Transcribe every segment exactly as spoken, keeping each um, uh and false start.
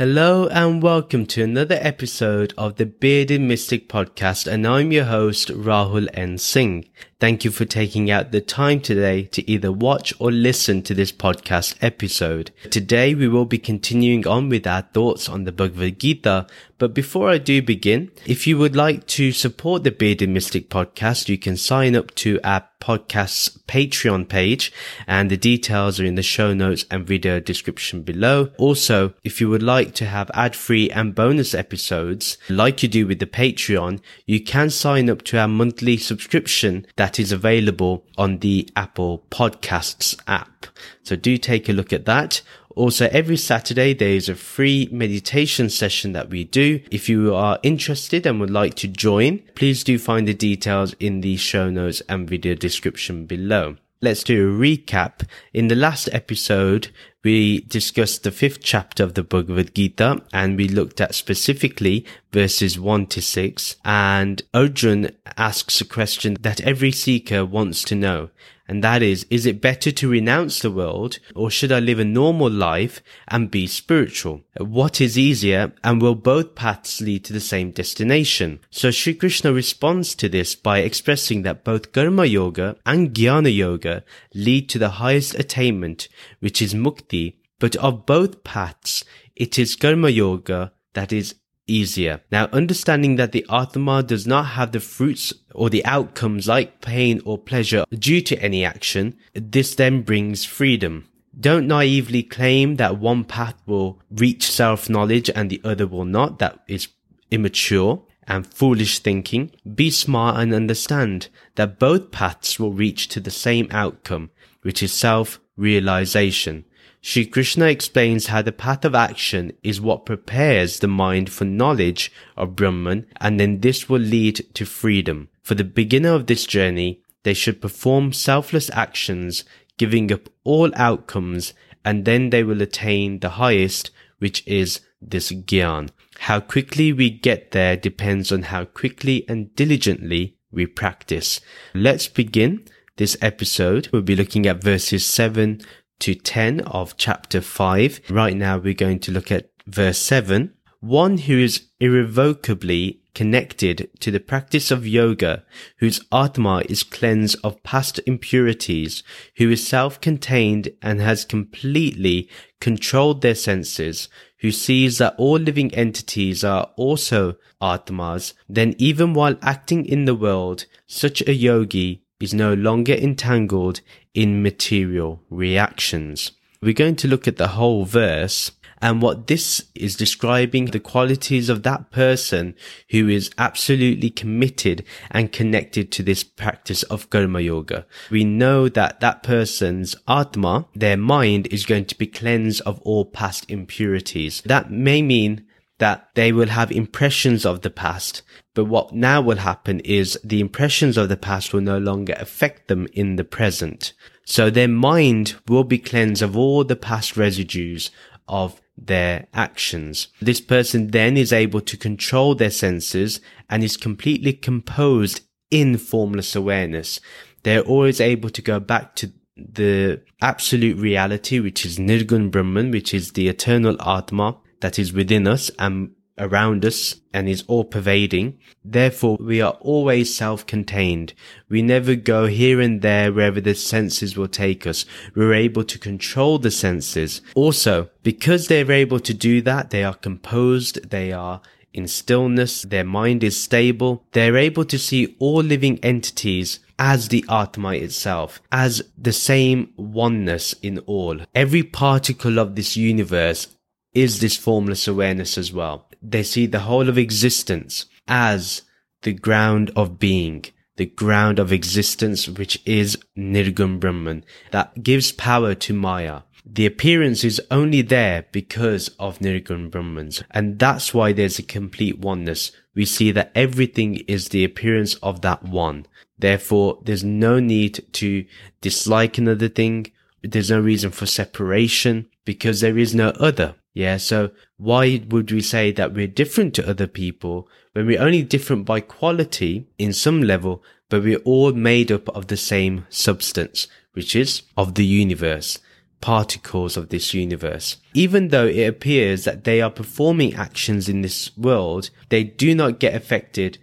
Hello and welcome to another episode of the Bearded Mystic Podcast, and I'm your host Rahul N Singh. Thank you for taking out the time today to either watch or listen to this podcast episode. Today we will be continuing on with our thoughts on the Bhagavad Gita, but before I do begin, if you would like to support the Bearded Mystic Podcast, you can sign up to our podcast's Patreon page, and the details are in the show notes and video description below. Also, if you would like to have ad-free and bonus episodes, like you do with the Patreon, you can sign up to our monthly subscription that That is available on the Apple Podcasts app. So do take a look at that. Also, every Saturday there is a free meditation session that we do. If you are interested and would like to join, please do find the details in the show notes and video description below. Let's do a recap. In the last episode, we discussed the fifth chapter of the Bhagavad Gita, and we looked at specifically verses one to six, and Arjuna asks a question that every seeker wants to know, and that is, is it better to renounce the world, or should I live a normal life and be spiritual? What is easier, and will both paths lead to the same destination? So Sri Krishna responds to this by expressing that both karma yoga and jnana yoga lead to the highest attainment, which is mukti. But of both paths, it is karma yoga that is easier. Now, understanding that the Atma does not have the fruits or the outcomes like pain or pleasure due to any action, this then brings freedom. Don't naively claim that one path will reach self-knowledge and the other will not. That is immature and foolish thinking. Be smart and understand that both paths will reach to the same outcome, which is self-realization. Sri Krishna explains how the path of action is what prepares the mind for knowledge of Brahman, and then this will lead to freedom. For the beginner of this journey, they should perform selfless actions, giving up all outcomes, and then they will attain the highest, which is this Gyan. How quickly we get there depends on how quickly and diligently we practice. Let's begin this episode. We'll be looking at verses seven to ten of chapter five. Right now we're going to look at verse seven. One who is irrevocably connected to the practice of yoga, whose Atma is cleansed of past impurities, who is self-contained and has completely controlled their senses, who sees that all living entities are also Atmas, then even while acting in the world, such a yogi is no longer entangled in material reactions. We're going to look at the whole verse, and what this is describing the qualities of that person who is absolutely committed and connected to this practice of karma yoga. We know that that person's Atma, their mind, is going to be cleansed of all past impurities. That may mean that they will have impressions of the past, but what now will happen is the impressions of the past will no longer affect them in the present. So their mind will be cleansed of all the past residues of their actions. This person then is able to control their senses and is completely composed in formless awareness. They're always able to go back to the absolute reality, which is Nirgun Brahman, which is the eternal Atma that is within us and around us and is all-pervading. Therefore, we are always self-contained. We never go here and there wherever the senses will take us. We're able to control the senses. Also, because they're able to do that, they are composed, they are in stillness, their mind is stable. They're able to see all living entities as the Atma itself, as the same oneness in all. Every particle of this universe is this formless awareness as well. They see the whole of existence as the ground of being, the ground of existence, which is Nirgun Brahman, that gives power to Maya. The appearance is only there because of Nirgun Brahmans, and that's why there's a complete oneness. We see that everything is the appearance of that one. Therefore, there's no need to dislike another thing. There's no reason for separation because there is no other. Yeah, so why would we say that we're different to other people when we're only different by quality in some level, but we're all made up of the same substance, which is of the universe. particles of this universe. Even though it appears that they are performing actions in this world, they do not get affected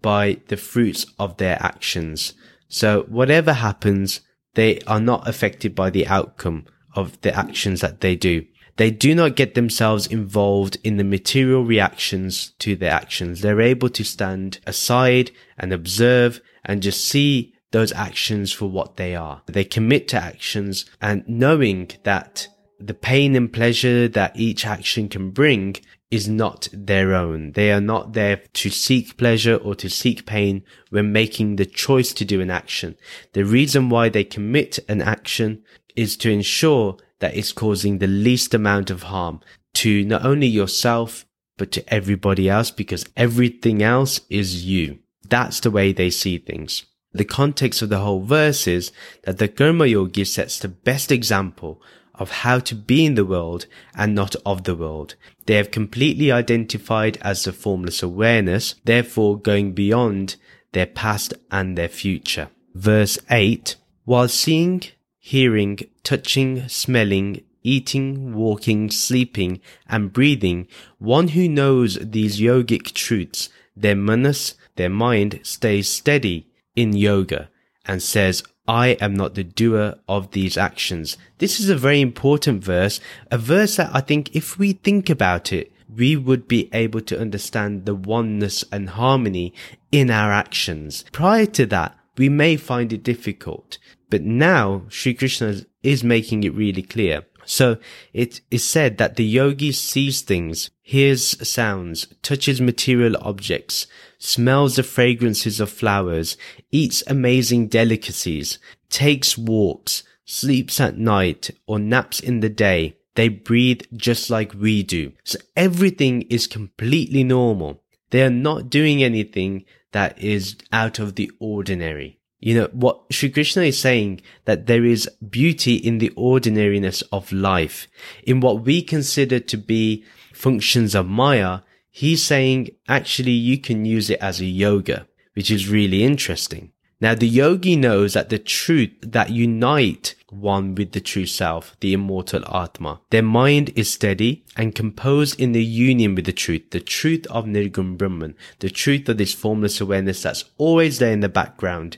by the fruits of their actions. So whatever happens, they are not affected by the outcome of the actions that they do. They do not get themselves involved in the material reactions to their actions. They're able to stand aside and observe and just see those actions for what they are. They commit to actions, and knowing that the pain and pleasure that each action can bring is not their own. They are not there to seek pleasure or to seek pain when making the choice to do an action. The reason why they commit an action is to ensure that it's causing the least amount of harm to not only yourself, but to everybody else, because everything else is you. That's the way they see things. The context of the whole verse is that the karma yogi sets the best example of how to be in the world and not of the world. They have completely identified as the formless awareness, therefore going beyond their past and their future. Verse eight, while seeing, hearing, touching, smelling, eating, walking, sleeping, and breathing, one who knows these yogic truths, their manas, their mind, stays steady in yoga and says, I am not the doer of these actions. This is a very important verse, a verse that I think if we think about it, we would be able to understand the oneness and harmony in our actions. Prior to that, we may find it difficult, but now Sri Krishna is making it really clear. So it is said that the yogi sees things, hears sounds, touches material objects, smells the fragrances of flowers, eats amazing delicacies, takes walks, sleeps at night or naps in the day. They breathe just like we do. So everything is completely normal. They are not doing anything that is out of the ordinary. You know, what Sri Krishna is saying, that there is beauty in the ordinariness of life. In what we consider to be functions of Maya, he's saying, actually, you can use it as a yoga, which is really interesting. Now, the yogi knows that the truth that unite one with the true self, the immortal Atma. Their mind is steady and composed in the union with the truth, the truth of Nirgun Brahman, the truth of this formless awareness that's always there in the background.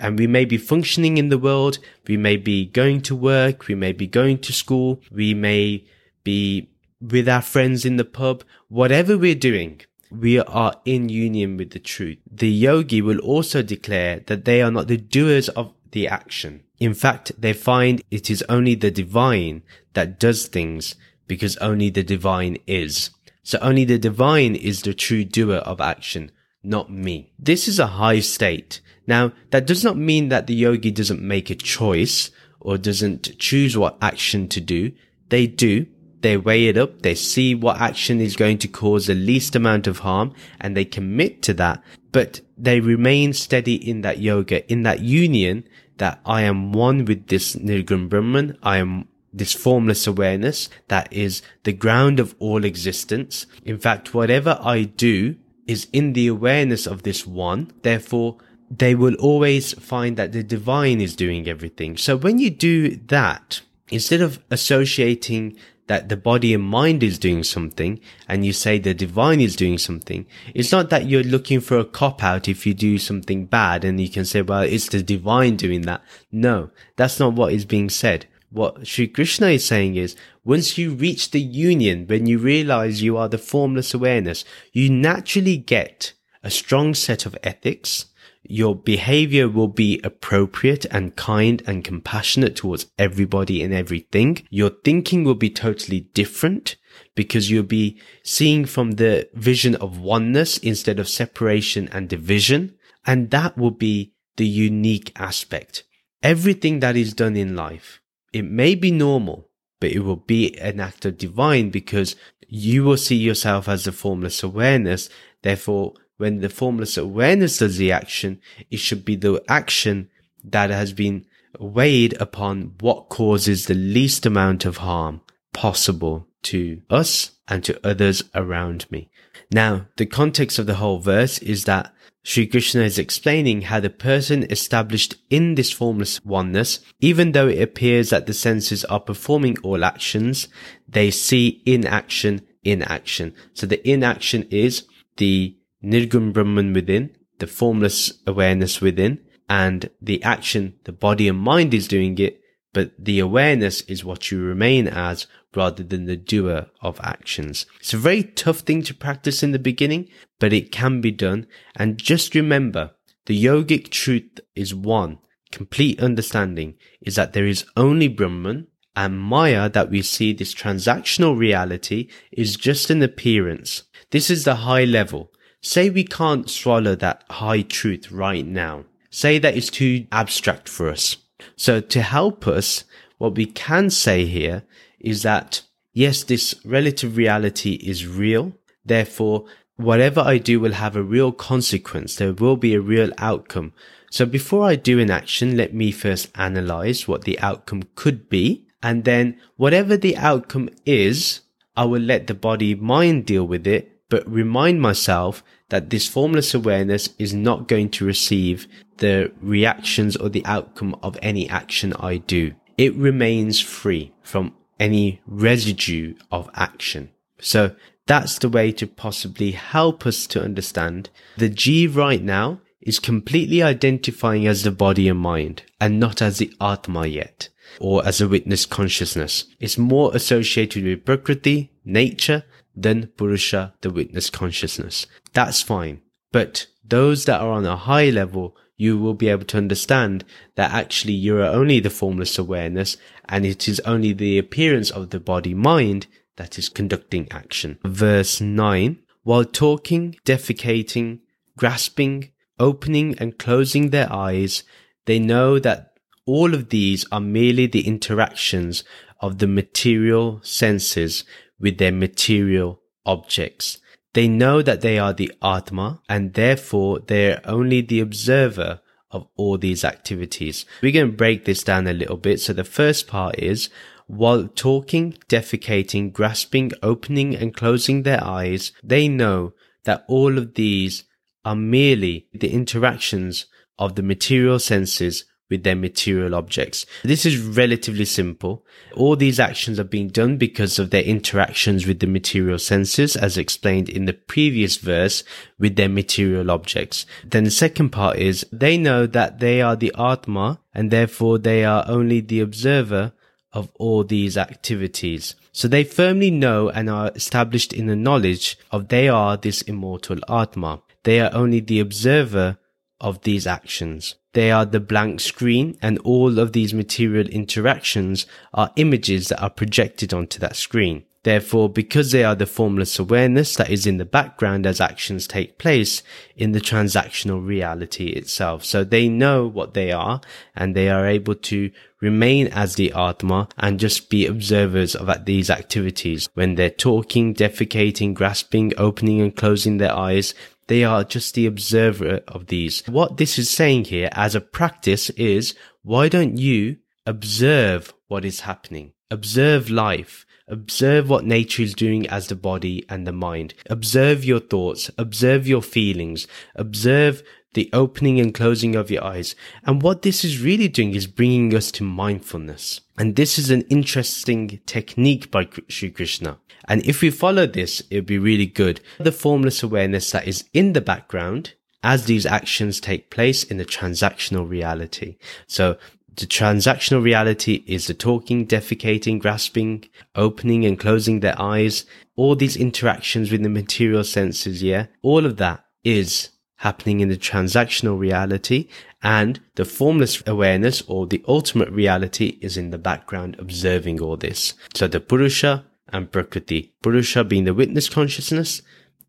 And we may be functioning in the world, we may be going to work, we may be going to school, we may be with our friends in the pub, whatever we're doing, we are in union with the truth. The yogi will also declare that they are not the doers of the action. In fact, they find it is only the divine that does things, because only the divine is. So only the divine is the true doer of action, not me. This is a high state. Now, that does not mean that the yogi doesn't make a choice or doesn't choose what action to do. They do. They weigh it up, they see what action is going to cause the least amount of harm, and they commit to that, but they remain steady in that yoga, in that union that I am one with this Nirgun Brahman, I am this formless awareness that is the ground of all existence. In fact, whatever I do is in the awareness of this one, therefore they will always find that the divine is doing everything. So when you do that, instead of associating that the body and mind is doing something, and you say the divine is doing something, it's not that you're looking for a cop-out if you do something bad and you can say, well, it's the divine doing that. No, that's not what is being said. What Sri Krishna is saying is, once you reach the union, when you realize you are the formless awareness, you naturally get a strong set of ethics. Your behavior will be appropriate and kind and compassionate towards everybody and everything. Your thinking will be totally different, because you'll be seeing from the vision of oneness instead of separation and division. And that will be the unique aspect. Everything that is done in life, it may be normal, but it will be an act of divine, because you will see yourself as the formless awareness. Therefore, when the formless awareness does the action, it should be the action that has been weighed upon what causes the least amount of harm possible to us and to others around me. Now, the context of the whole verse is that Sri Krishna is explaining how the person established in this formless oneness, even though it appears that the senses are performing all actions, they see inaction in action. So the inaction is the Nirgun Brahman within, the formless awareness within, and the action, the body and mind is doing it, but the awareness is what you remain as rather than the doer of actions. It's a very tough thing to practice in the beginning, but it can be done. And just remember, the yogic truth is one. Complete understanding is that there is only Brahman, and Maya that we see, this transactional reality, is just an appearance. This is the high level. Say we can't swallow that high truth right now. Say that it's too abstract for us. So to help us, what we can say here is that, yes, this relative reality is real. Therefore, whatever I do will have a real consequence. There will be a real outcome. So before I do an action, let me first analyze what the outcome could be. And then whatever the outcome is, I will let the body mind deal with it, but remind myself that this formless awareness is not going to receive the reactions or the outcome of any action I do. It remains free from any residue of action. So that's the way to possibly help us to understand. The Jeev right now is completely identifying as the body and mind, and not as the Atma yet, or as a witness consciousness. It's more associated with Prakriti, nature, then Purusha, the witness consciousness. That's fine. But those that are on a high level, you will be able to understand that actually you are only the formless awareness, and it is only the appearance of the body-mind that is conducting action. Verse nine, while talking, defecating, grasping, opening and closing their eyes, they know that all of these are merely the interactions of the material senses with their material objects. They know that they are the Atma, and therefore they are only the observer of all these activities. We're going to break this down a little bit. So the first part is, while talking, defecating, grasping, opening and closing their eyes, they know that all of these are merely the interactions of the material senses with their material objects. This is relatively simple. All these actions are being done because of their interactions with the material senses, as explained in the previous verse, with their material objects. Then the second part is, they know that they are the Atma, and therefore they are only the observer of all these activities. So they firmly know and are established in the knowledge of they are this immortal Atma. They are only the observer of these actions. They are the blank screen, and all of these material interactions are images that are projected onto that screen. Therefore, because they are the formless awareness that is in the background as actions take place in the transactional reality itself. So they know what they are, and they are able to remain as the Atma and just be observers of these activities. When they're talking, defecating, grasping, opening and closing their eyes, they are just the observer of these. What this is saying here as a practice is, why don't you observe what is happening? Observe life. Observe what nature is doing as the body and the mind. Observe your thoughts. Observe your feelings. Observe the opening and closing of your eyes. And what this is really doing is bringing us to mindfulness. And this is an interesting technique by Sri Krishna. And if we follow this, it'd be really good. The formless awareness that is in the background as these actions take place in the transactional reality. So the transactional reality is the talking, defecating, grasping, opening and closing their eyes. All these interactions with the material senses, yeah, all of that is happening in the transactional reality, and the formless awareness or the ultimate reality is in the background observing all this. So the Purusha and Prakriti. Purusha being the witness consciousness,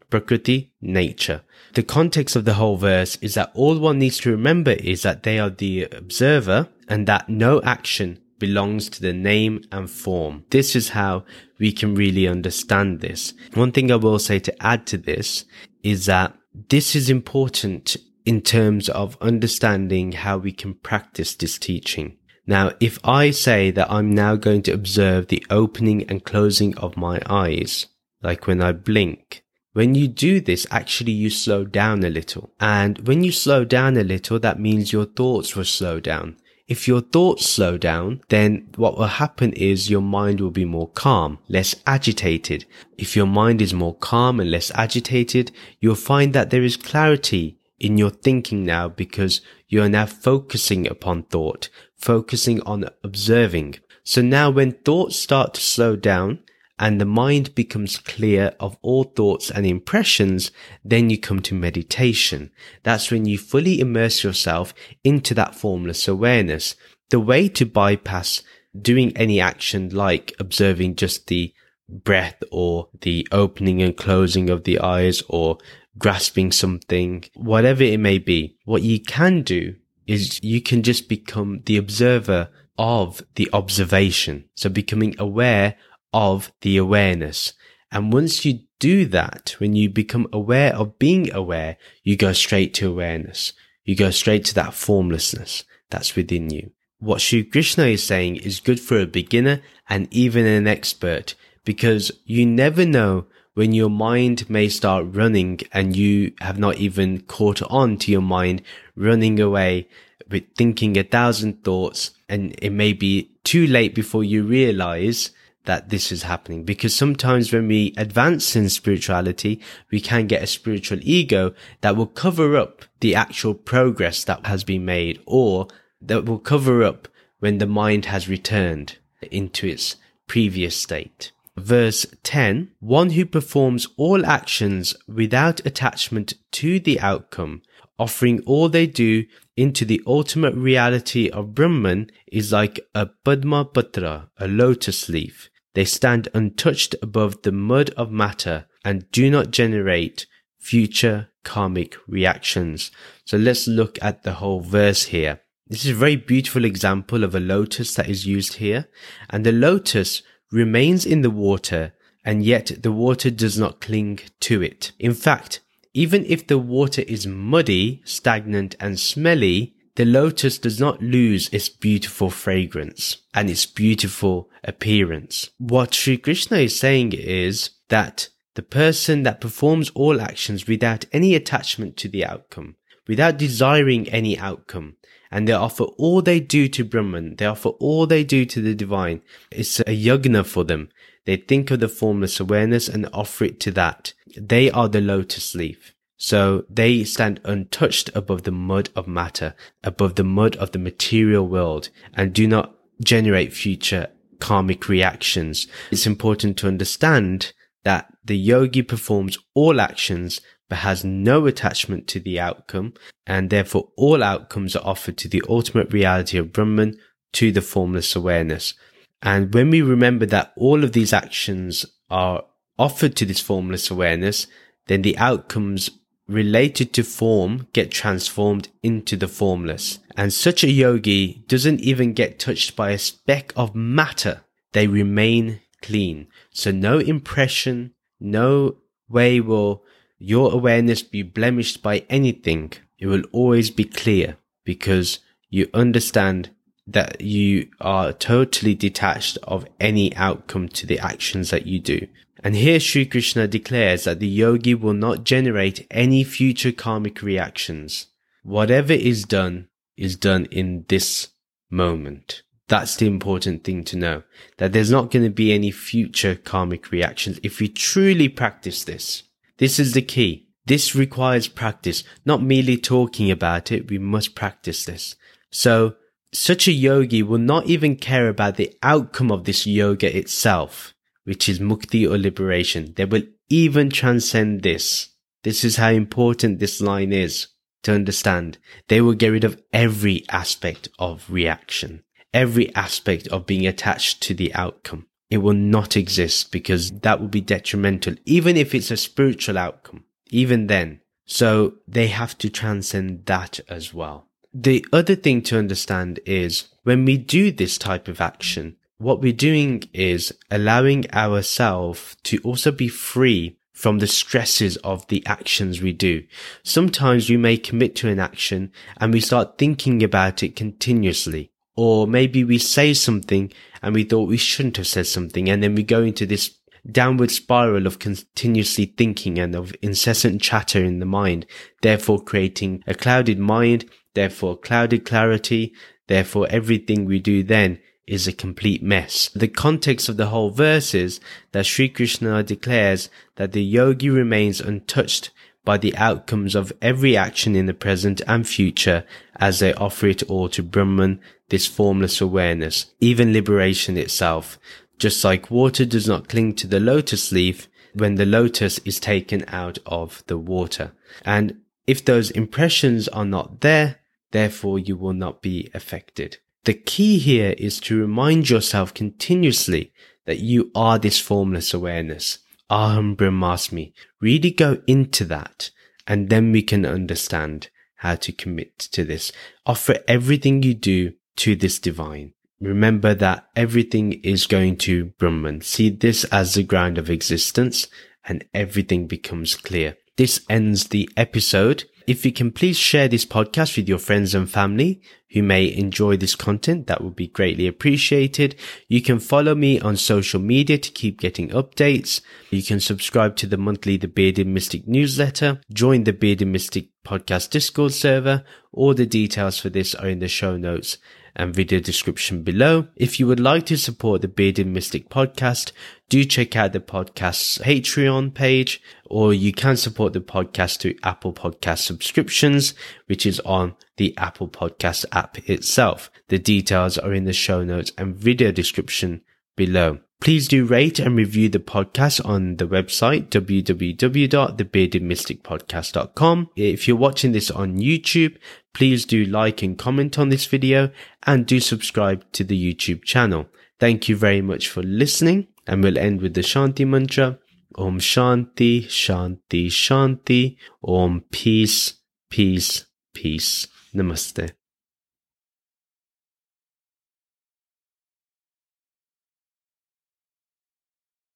Prakriti, nature. The context of the whole verse is that all one needs to remember is that they are the observer and that no action belongs to the name and form. This is how we can really understand this. One thing I will say to add to this is that this is important in terms of understanding how we can practice this teaching. Now, if I say that I'm now going to observe the opening and closing of my eyes, like when I blink, when you do this, actually you slow down a little. And when you slow down a little, that means your thoughts will slow down. If your thoughts slow down, then what will happen is your mind will be more calm, less agitated. If your mind is more calm and less agitated, you'll find that there is clarity in your thinking now, because you are now focusing upon thought, focusing on observing. So now when thoughts start to slow down and the mind becomes clear of all thoughts and impressions, then you come to meditation. That's when you fully immerse yourself into that formless awareness. The way to bypass doing any action like observing just the breath or the opening and closing of the eyes or grasping something, whatever it may be, what you can do is you can just become the observer of the observation. So becoming aware of the awareness. And once you do that, when you become aware of being aware, you go straight to awareness. You go straight to that formlessness that's within you. What Sri Krishna is saying is good for a beginner and even an expert, because you never know when your mind may start running and you have not even caught on to your mind running away with thinking a thousand thoughts, and it may be too late before you realize that this is happening. Because sometimes when we advance in spirituality, we can get a spiritual ego that will cover up the actual progress that has been made, or that will cover up when the mind has returned into its previous state. Verse ten, one who performs all actions without attachment to the outcome, offering all they do into the ultimate reality of Brahman, is like a Padma Patra, a lotus leaf. They stand untouched above the mud of matter and do not generate future karmic reactions. So let's look at the whole verse here. This is a very beautiful example of a lotus that is used here. And the lotus remains in the water, and yet the water does not cling to it. In fact, even if the water is muddy, stagnant and smelly, the lotus does not lose its beautiful fragrance and its beautiful appearance. What Sri Krishna is saying is that the person that performs all actions without any attachment to the outcome, without desiring any outcome, and they offer all they do to Brahman, they offer all they do to the divine. It's a yagna for them. They think of the formless awareness and offer it to that. They are the lotus leaf. So they stand untouched above the mud of matter, above the mud of the material world, and do not generate future karmic reactions. It's important to understand that the yogi performs all actions but has no attachment to the outcome, and therefore all outcomes are offered to the ultimate reality of Brahman, to the formless awareness. And when we remember that all of these actions are offered to this formless awareness, then the outcomes related to form get transformed into the formless. And such a yogi doesn't even get touched by a speck of matter. They remain clean. So no impression, no way will your awareness be blemished by anything. It will always be clear, because you understand that you are totally detached of any outcome to the actions that you do. And here Sri Krishna declares that the yogi will not generate any future karmic reactions. Whatever is done is done in this moment. That's the important thing to know, that there's not going to be any future karmic reactions if we truly practice this. This is the key. This requires practice, not merely talking about it. We must practice this. So such a yogi will not even care about the outcome of this yoga itself, which is mukti or liberation. They will even transcend this. This is how important this line is to understand. They will get rid of every aspect of reaction, every aspect of being attached to the outcome. It will not exist, because that will be detrimental, even if it's a spiritual outcome, even then. So they have to transcend that as well. The other thing to understand is when we do this type of action, what we're doing is allowing ourselves to also be free from the stresses of the actions we do. Sometimes we may commit to an action and we start thinking about it continuously. Or maybe we say something and we thought we shouldn't have said something, and then we go into this downward spiral of continuously thinking and of incessant chatter in the mind, therefore creating a clouded mind, therefore clouded clarity, therefore everything we do then is a complete mess. The context of the whole verse is that Sri Krishna declares that the yogi remains untouched by the outcomes of every action in the present and future as they offer it all to Brahman, this formless awareness, even liberation itself. Just like water does not cling to the lotus leaf when the lotus is taken out of the water. And if those impressions are not there, therefore you will not be affected. The key here is to remind yourself continuously that you are this formless awareness, Aham Brahmasmi. Really go into that, and then we can understand how to commit to this. Offer everything you do to this divine. Remember that everything is going to Brahman. See this as the ground of existence, and everything becomes clear. This ends the episode. If you can, please share this podcast with your friends and family who may enjoy this content. That would be greatly appreciated. You can follow me on social media to keep getting updates. You can subscribe to the monthly The Bearded Mystic newsletter, join the Bearded Mystic podcast Discord server. All the details for this are in the show notes and video description below. If you would like to support the Bearded Mystic podcast, do check out the podcast's Patreon page, or you can support the podcast through Apple Podcast subscriptions, which is on the Apple Podcast app itself. The details are in the show notes and video description below. Please do rate and review the podcast on the website, w w w dot the bearded mystic podcast dot com. If you're watching this on YouTube, please do like and comment on this video, and do subscribe to the YouTube channel. Thank you very much for listening, and we'll end with the Shanti Mantra. Om Shanti, Shanti, Shanti. Om Peace, Peace, Peace. Namaste.